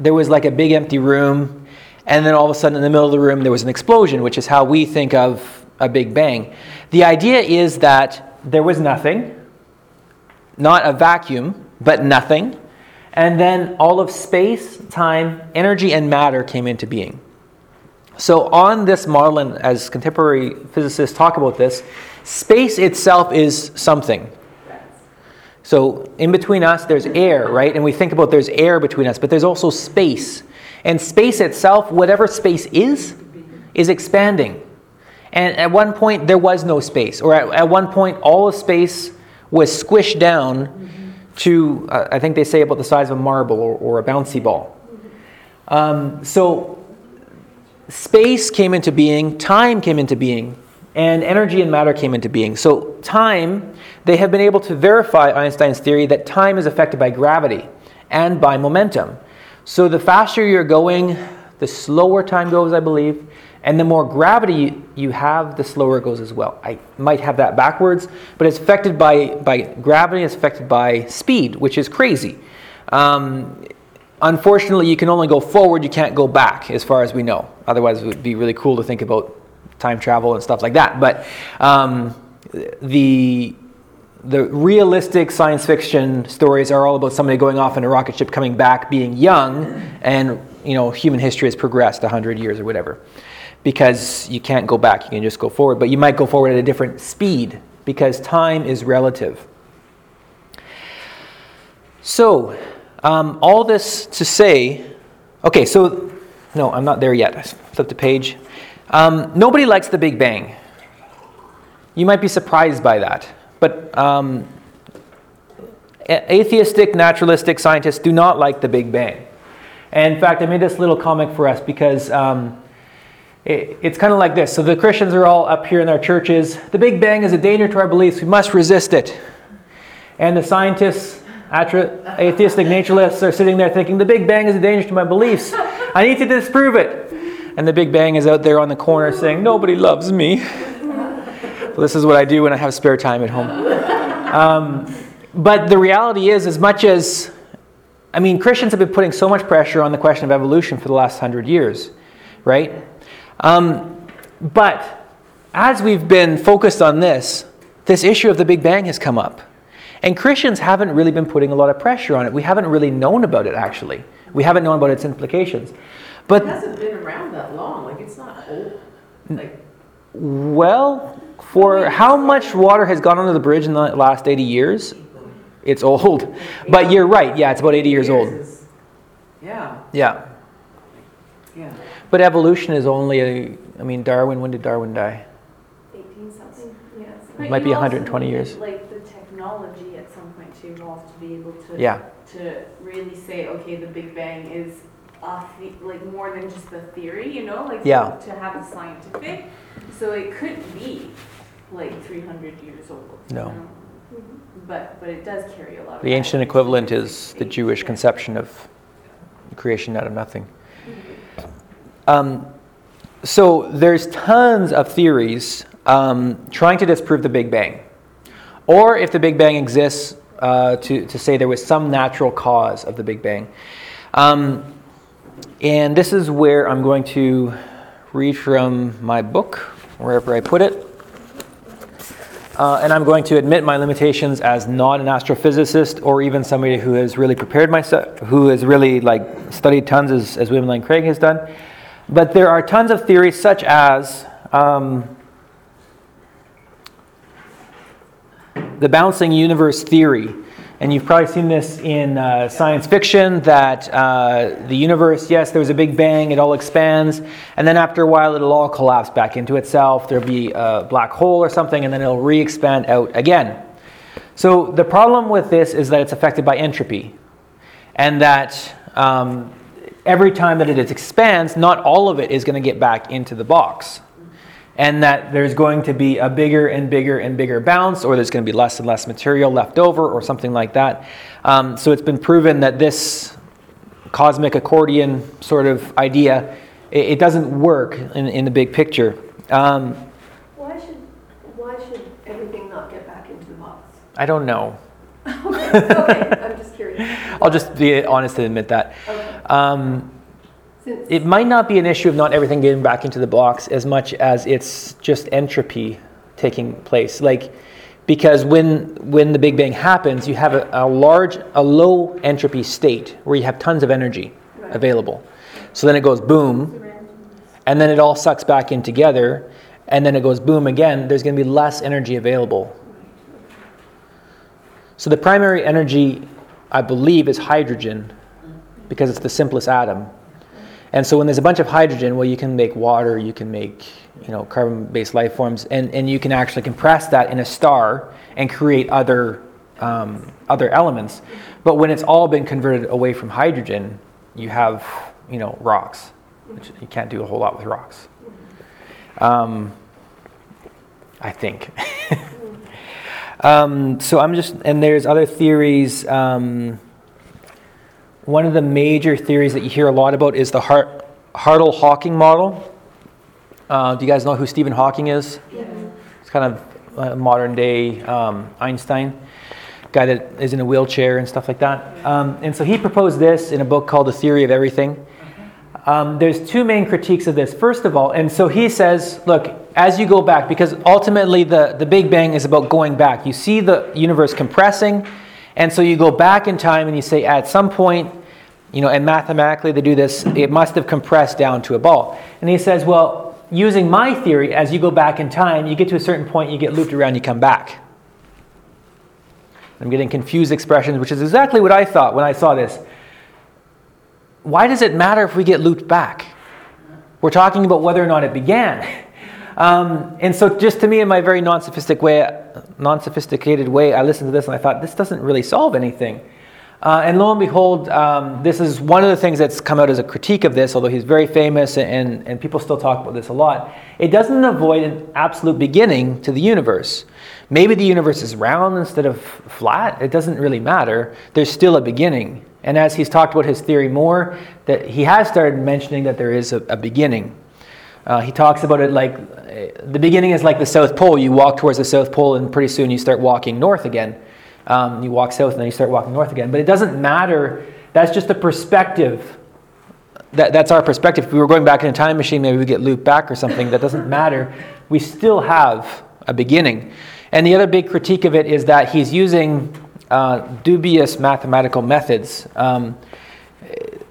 there was like a big empty room and then all of a sudden in the middle of the room there was an explosion, which is how we think of a Big Bang. The idea is that there was nothing, not a vacuum, but nothing, and then all of space, time, energy, and matter came into being. So on this model, and as contemporary physicists talk about this, space itself is something. So in between us, there's air, right? And we think about there's air between us, but there's also space. And space itself, whatever space is, is expanding. And at one point, there was no space. Or at, at one point, all of space was squished down mm-hmm. to, uh, I think they say about the size of a marble or, or a bouncy ball. Um, so space came into being, time came into being, and energy and matter came into being. So time, they have been able to verify Einstein's theory that time is affected by gravity and by momentum. So the faster you're going, the slower time goes, I believe. And the more gravity you have, the slower it goes as well. I might have that backwards, but it's affected by, by gravity, it's affected by speed, which is crazy. Um, unfortunately, you can only go forward, you can't go back, as far as we know. Otherwise, it would be really cool to think about time travel and stuff like that. But um, the the realistic science fiction stories are all about somebody going off in a rocket ship, coming back, being young, and you know human history has progressed one hundred years or whatever. Because you can't go back, you can just go forward. But you might go forward at a different speed because time is relative. So um, all this to say, okay, so, no, I'm not there yet. I flipped the page. Um, nobody likes the Big Bang. You might be surprised by that. But um, atheistic, naturalistic scientists do not like the Big Bang. And in fact, I made this little comic for us because um, it, it's kind of like this. So the Christians are all up here in our churches. The Big Bang is a danger to our beliefs. We must resist it. And the scientists, atri- atheistic naturalists are sitting there thinking, the Big Bang is a danger to my beliefs. I need to disprove it. And the Big Bang is out there on the corner saying, nobody loves me. Well, this is what I do when I have spare time at home. Um, but the reality is, as much as, I mean, Christians have been putting so much pressure on the question of evolution for the last hundred years, right? Um, but as we've been focused on this, this issue of the Big Bang has come up. And Christians haven't really been putting a lot of pressure on it. We haven't really known about it, actually. We haven't known about its implications. But it hasn't been around that long. Like, it's not old. Like, well, for how much water has gone under the bridge in the last eighty years? It's old. But you're right. Yeah, it's about eighty years old. Yeah. Yeah. Yeah. But evolution is only a, I mean, Darwin, when did Darwin die? eighteen something, yes. It might be one hundred twenty years. Like, the technology at some point to evolve to be able to, yeah. to really say, okay, the Big Bang is Uh, the, like more than just the theory, you know, like yeah. to have a scientific. So it couldn't be like three hundred years old. No. You know? Mm-hmm. But but it does carry a lot of the ancient equivalent is the Jewish yeah. conception of creation out of nothing. Mm-hmm. Um, so there's tons of theories um, trying to disprove the Big Bang. Or if the Big Bang exists, uh, to, to say there was some natural cause of the Big Bang. Um, And this is where I'm going to read from my book, wherever I put it. Uh, and I'm going to admit my limitations as not an astrophysicist or even somebody who has really prepared myself, who has really like studied tons as, as William Lane Craig has done. But there are tons of theories such as um, the bouncing universe theory. And you've probably seen this in uh, science fiction, that uh, the universe, yes, there was a big bang, it all expands, and then after a while it'll all collapse back into itself, there'll be a black hole or something, and then it'll re-expand out again. So the problem with this is that it's affected by entropy, and that um, every time that it expands, not all of it is going to get back into the box, and that there's going to be a bigger and bigger and bigger bounce, or there's going to be less and less material left over or something like that. Um, so it's been proven that this cosmic accordion sort of idea, it, it doesn't work in, in the big picture. Um, why should why should everything not get back into the box? I don't know. okay, okay, I'm just curious. I'll just be honest and admit that. Okay. Um, It might not be an issue of not everything getting back into the box as much as it's just entropy taking place. Like, because when when the Big Bang happens, you have a, a large, a low entropy state where you have tons of energy available. So then it goes boom, and then it all sucks back in together, and then it goes boom again. There's going to be less energy available. So the primary energy, I believe, is hydrogen, because it's the simplest atom. And so when there's a bunch of hydrogen, well, you can make water, you can make, you know, carbon-based life forms, and, and you can actually compress that in a star and create other um, other elements. But when it's all been converted away from hydrogen, you have, you know, rocks, which you can't do a whole lot with rocks. Um, I think. um, so I'm just, and there's other theories. Um, One of the major theories that you hear a lot about is the Hart- Hartle-Hawking model. Uh, do you guys know who Stephen Hawking is? Yeah. It's kind of a modern-day um, Einstein, guy that is in a wheelchair and stuff like that. Um, and so he proposed this in a book called The Theory of Everything. Um, there's two main critiques of this. First of all, and so he says, look, as you go back, because ultimately the, the Big Bang is about going back. You see the universe compressing, and so you go back in time and you say at some point, you know, and mathematically they do this, it must have compressed down to a ball. And he says, well, using my theory, as you go back in time, you get to a certain point, you get looped around, you come back. I'm getting confused expressions, which is exactly what I thought when I saw this. Why does it matter if we get looped back? We're talking about whether or not it began. Um, and so just to me, in my very non-sophistic way, non-sophisticated way, I listened to this and I thought, this doesn't really solve anything. Uh, and lo and behold, um, this is one of the things that's come out as a critique of this, although he's very famous and, and people still talk about this a lot. It doesn't avoid an absolute beginning to the universe. Maybe the universe is round instead of flat. It doesn't really matter. There's still a beginning. And as he's talked about his theory more, that he has started mentioning that there is a, a beginning. Uh, he talks about it like uh, the beginning is like the South Pole. You walk towards the South Pole and pretty soon you start walking north again. Um, you walk south and then you start walking north again. But it doesn't matter. That's just a perspective. That, that's our perspective. If we were going back in a time machine, maybe we get looped back or something. That doesn't matter. We still have a beginning. And the other big critique of it is that he's using uh, dubious mathematical methods. Um,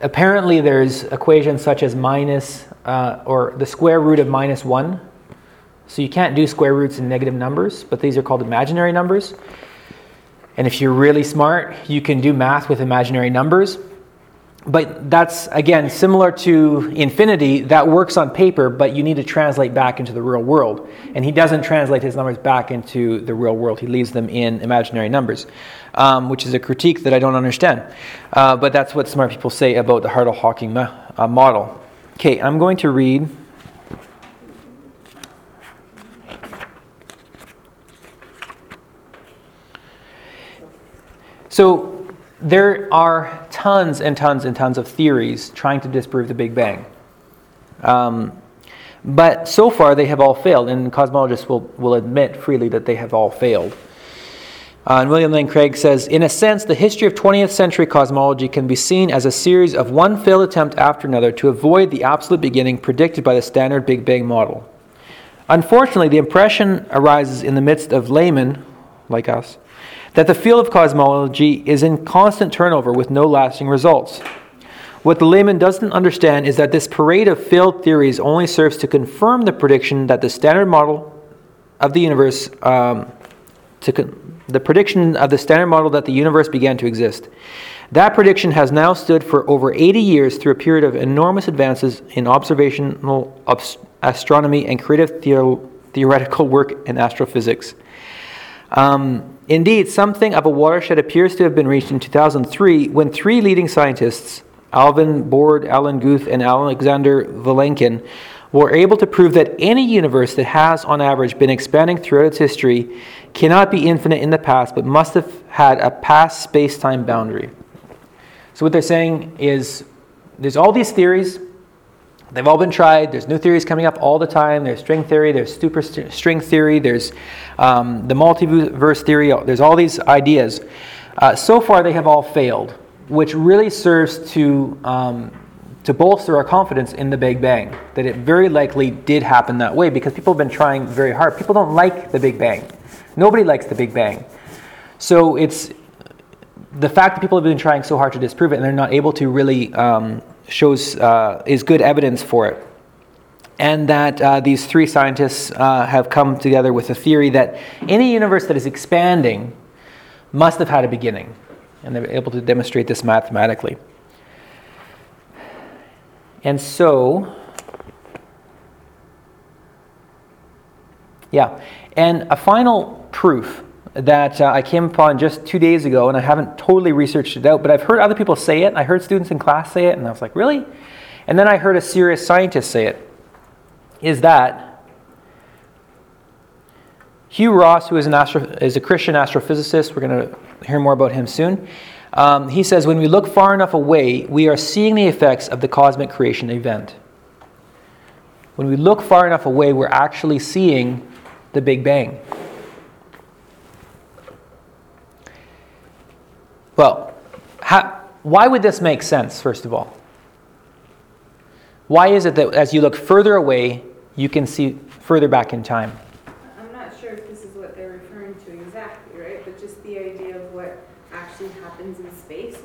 apparently there's equations such as minus... Uh, or the square root of minus one. So you can't do square roots in negative numbers, but these are called imaginary numbers. And if you're really smart, you can do math with imaginary numbers. But that's, again, similar to infinity. That works on paper, but you need to translate back into the real world. And he doesn't translate his numbers back into the real world. He leaves them in imaginary numbers, um, which is a critique that I don't understand. Uh, but that's what smart people say about the Hartle-Hawking ma- uh, model. Okay, I'm going to read So there are tons and tons and tons of theories trying to disprove the Big Bang. Um, but so far they have all failed, and cosmologists will, will admit freely that they have all failed. Uh, and William Lane Craig says, in a sense, the history of twentieth century cosmology can be seen as a series of one failed attempt after another to avoid the absolute beginning predicted by the standard Big Bang model. Unfortunately, the impression arises in the midst of laymen, like us, that the field of cosmology is in constant turnover with no lasting results. What the layman doesn't understand is that this parade of failed theories only serves to confirm the prediction that the standard model of the universe, um, to con- the prediction of the standard model that the universe began to exist. That prediction has now stood for over eighty years through a period of enormous advances in observational obst- astronomy and creative theo- theoretical work in astrophysics. Um, indeed, something of a watershed appears to have been reached in two thousand three when three leading scientists, Alvin Bord, Alan Guth, and Alexander Vilenkin, were able to prove that any universe that has, on average, been expanding throughout its history cannot be infinite in the past, but must have had a past space-time boundary. So what they're saying is there's all these theories. They've all been tried. There's new theories coming up all the time. There's string theory. There's super st- string theory. There's um, the multiverse theory. There's all these ideas. Uh, so far, they have all failed, which really serves to um, to bolster our confidence in the Big Bang, that it very likely did happen that way, because people have been trying very hard. People don't like the Big Bang. Nobody likes the Big Bang. So it's the fact that people have been trying so hard to disprove it and they're not able to really um, shows uh, is good evidence for it. And that uh, these three scientists uh, have come together with a theory that any universe that is expanding must have had a beginning. And they were able to demonstrate this mathematically. And so, yeah. And a final proof that uh, I came upon just two days ago, and I haven't totally researched it out, but I've heard other people say it. I heard students in class say it, and I was like, really? And then I heard a serious scientist say it, is that Hugh Ross, who is an astro- is a Christian astrophysicist, we're going to hear more about him soon. Um, he says, when we look far enough away, we are seeing the effects of the cosmic creation event. When we look far enough away, we're actually seeing the Big Bang. Well, how, why would this make sense, first of all? Why is it that as you look further away, you can see further back in time?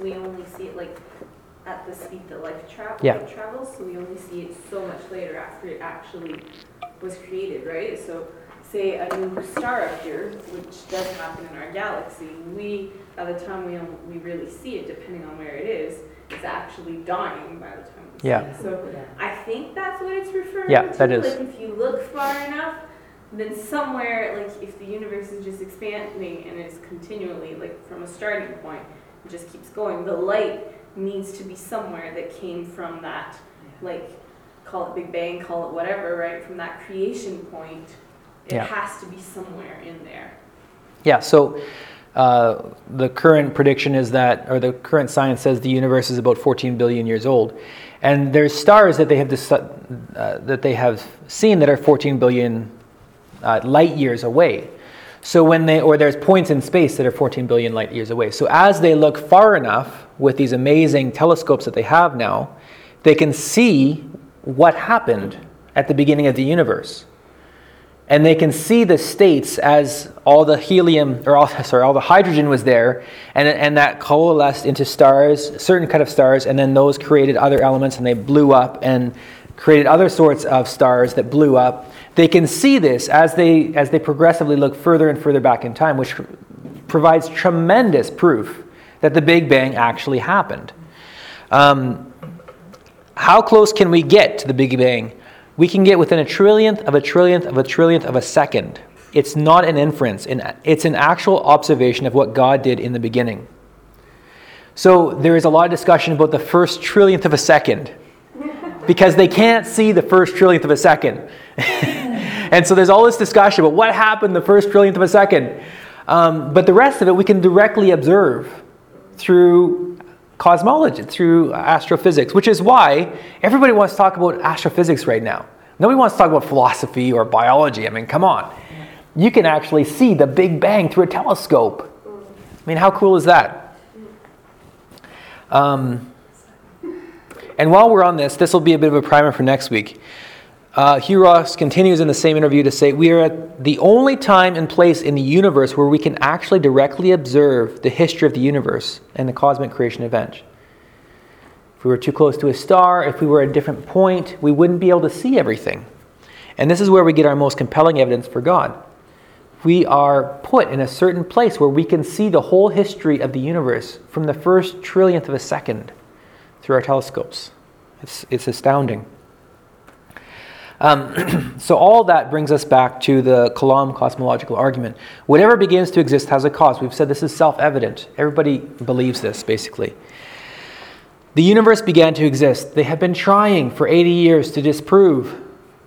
We only see it like at the speed that life travels, yeah. travels, so we only see it so much later after it actually was created, right? So say a new star up here, which does happen in our galaxy, we, by the time we we really see it, depending on where it is, it's actually dying by the time we see yeah. it. So yeah. I think that's what it's referring yeah, to. That is. Like if you look far enough, then somewhere, like if the universe is just expanding and it's continually, like from a starting point, just keeps going. The light needs to be somewhere that came from that, like, call it Big Bang, call it whatever, right? From that creation point, it yeah. has to be somewhere in there. Yeah, so uh, the current prediction is that, or the current science says the universe is about fourteen billion years old. And there's stars that they have dis- uh, that they have seen that are fourteen billion uh, light years away. So when they, or there's points in space that are fourteen billion light years away. So as they look far enough with these amazing telescopes that they have now, they can see what happened at the beginning of the universe. And they can see the states as all the helium, or all, sorry, all the hydrogen was there, and, and that coalesced into stars, certain kind of stars, and then those created other elements and they blew up and created other sorts of stars that blew up. They can see this as they as they progressively look further and further back in time, which provides tremendous proof that the Big Bang actually happened. Um, how close can we get to the Big Bang? We can get within a trillionth of a trillionth of a trillionth of a second. It's not an inference. It's an actual observation of what God did in the beginning. So there is a lot of discussion about the first trillionth of a second, because they can't see the first trillionth of a second. And so there's all this discussion about what happened the first trillionth of a second. Um, but the rest of it we can directly observe through cosmology, through astrophysics, which is why everybody wants to talk about astrophysics right now. Nobody wants to talk about philosophy or biology. I mean, come on. You can actually see the Big Bang through a telescope. I mean, how cool is that? Um, and while we're on this, this will be a bit of a primer for next week. Uh, Hugh Ross continues in the same interview to say, we are at the only time and place in the universe where we can actually directly observe the history of the universe and the cosmic creation event. If we were too close to a star, if we were at a different point, we wouldn't be able to see everything. And this is where we get our most compelling evidence for God. We are put in a certain place where we can see the whole history of the universe from the first trillionth of a second through our telescopes. It's, it's astounding. Um, so all that brings us back to the Kalam cosmological argument. Whatever begins to exist has a cause. We've said this is self-evident. Everybody believes this, basically. The universe began to exist. They have been trying for eighty years to disprove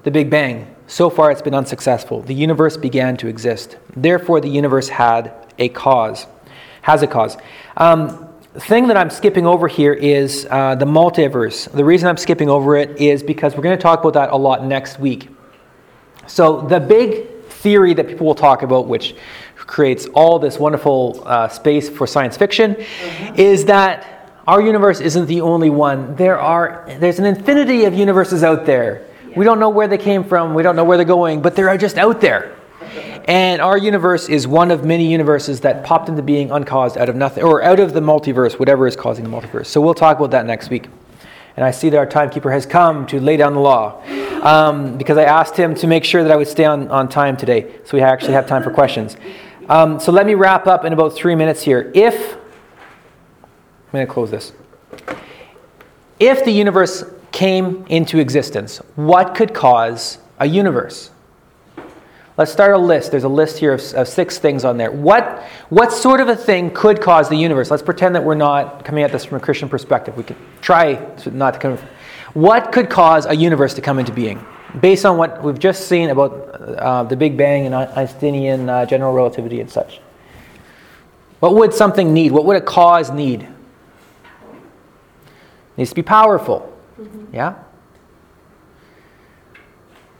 the Big Bang. So far, it's been unsuccessful. The universe began to exist. Therefore, the universe had a cause, has a cause. Um, The thing that I'm skipping over here is uh, the multiverse. The reason I'm skipping over it is because we're going to talk about that a lot next week. So the big theory that people will talk about, which creates all this wonderful uh, space for science fiction, mm-hmm. is that our universe isn't the only one. There are there's an infinity of universes out there. Yeah. We don't know where they came from. We don't know where they're going, but they're just out there. And our universe is one of many universes that popped into being uncaused out of nothing, or out of the multiverse, whatever is causing the multiverse. So we'll talk about that next week. And I see that our timekeeper has come to lay down the law, um, because I asked him to make sure that I would stay on, on time today, so we actually have time for questions. Um, so let me wrap up in about three minutes here. If, I'm going to close this. If the universe came into existence, what could cause a universe? Let's start a list. There's a list here of, of six things on there. What what sort of a thing could cause the universe? Let's pretend that we're not coming at this from a Christian perspective. We can try to not to come. What could cause a universe to come into being? Based on what we've just seen about uh, the Big Bang and Einsteinian uh, general relativity and such. What would something need? What would a cause need? It needs to be powerful. Mm-hmm. Yeah?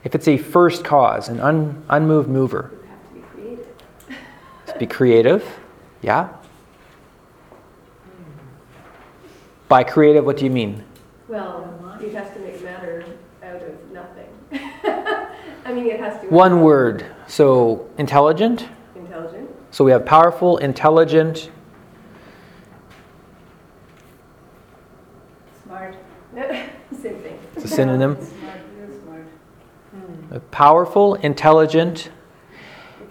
If it's a first cause, an un, unmoved mover. You have to be creative. Just be creative, yeah? By creative, what do you mean? Well, you'd have to make matter out of nothing. I mean, it has to... One work. Word. So, intelligent? Intelligent. So we have powerful, intelligent... Smart. Same thing. It's a synonym. Powerful, intelligent.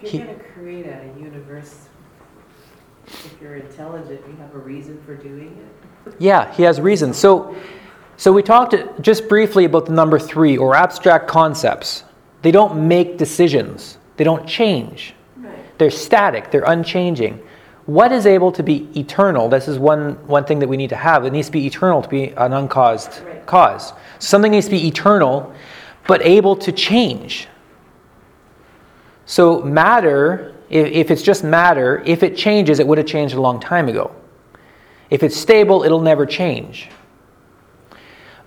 If you're going to create a universe, if you're intelligent, you have a reason for doing it. Yeah, he has reasons. So, so we talked just briefly about the number three, or abstract concepts. They don't make decisions. They don't change. Right. They're static. They're unchanging. What is able to be eternal? This is one, one thing that we need to have. It needs to be eternal to be an uncaused right. cause. Something needs to be eternal, but able to change. So matter, if, if it's just matter, if it changes, it would have changed a long time ago. If it's stable, it'll never change.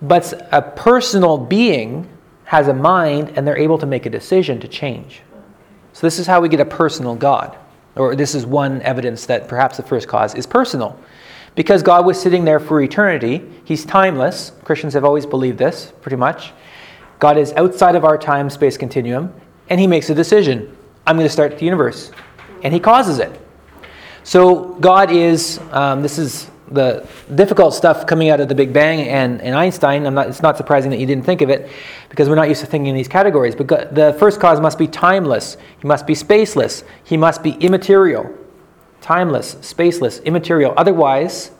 But a personal being has a mind, and they're able to make a decision to change. So this is how we get a personal God. Or this is one evidence that perhaps the first cause is personal. Because God was sitting there for eternity. He's timeless. Christians have always believed this, pretty much. God is outside of our time-space continuum, and he makes a decision. I'm going to start the universe. And he causes it. So God is, um, this is the difficult stuff coming out of the Big Bang and, and Einstein. I'm not, it's not surprising that you didn't think of it, because we're not used to thinking in these categories. But God, the first cause must be timeless. He must be spaceless. He must be immaterial. Timeless, spaceless, immaterial. Otherwise,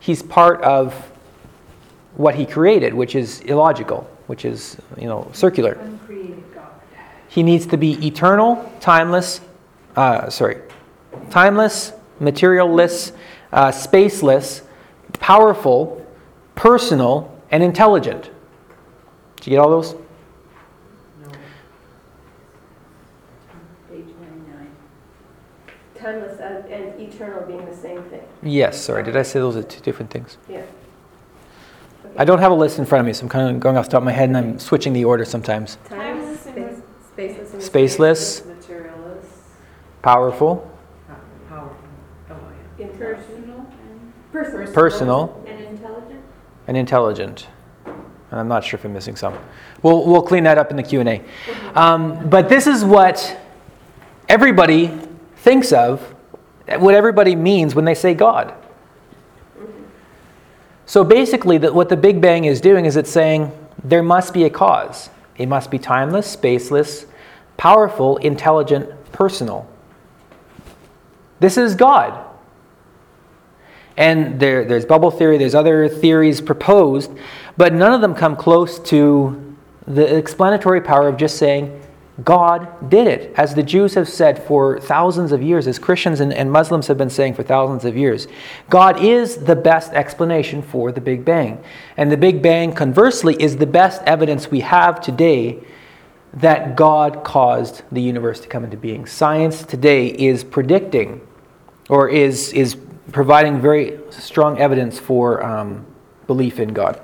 he's part of what he created, which is illogical. Which is, you know, circular. Uncreated God. He needs to be eternal, timeless, uh, sorry, timeless, materialless, uh, spaceless, powerful, personal, and intelligent. Did you get all those? No. page ninety-nine. Timeless and eternal being the same thing. Yes, sorry. Did I say those are two different things? Yeah. I don't have a list in front of me, so I'm kind of going off the top of my head, and I'm switching the order sometimes. Timeless, spaceless, spaceless, spaceless, materialless, powerful, powerful, oh, yeah. Impersonal, personal, personal, and intelligent, and intelligent. And I'm not sure if I'm missing some. We'll, we'll clean that up in the Q and A. Um, but this is what everybody thinks of, what everybody means when they say God. So basically, that what the Big Bang is doing is it's saying there must be a cause. It must be timeless, spaceless, powerful, intelligent, personal. This is God. And there, there's bubble theory, there's other theories proposed, but none of them come close to the explanatory power of just saying God did it, as the Jews have said for thousands of years, as Christians and, and Muslims have been saying for thousands of years. God is the best explanation for the Big Bang. And the Big Bang, conversely, is the best evidence we have today that God caused the universe to come into being. Science today is predicting, or is, is providing very strong evidence for um, belief in God.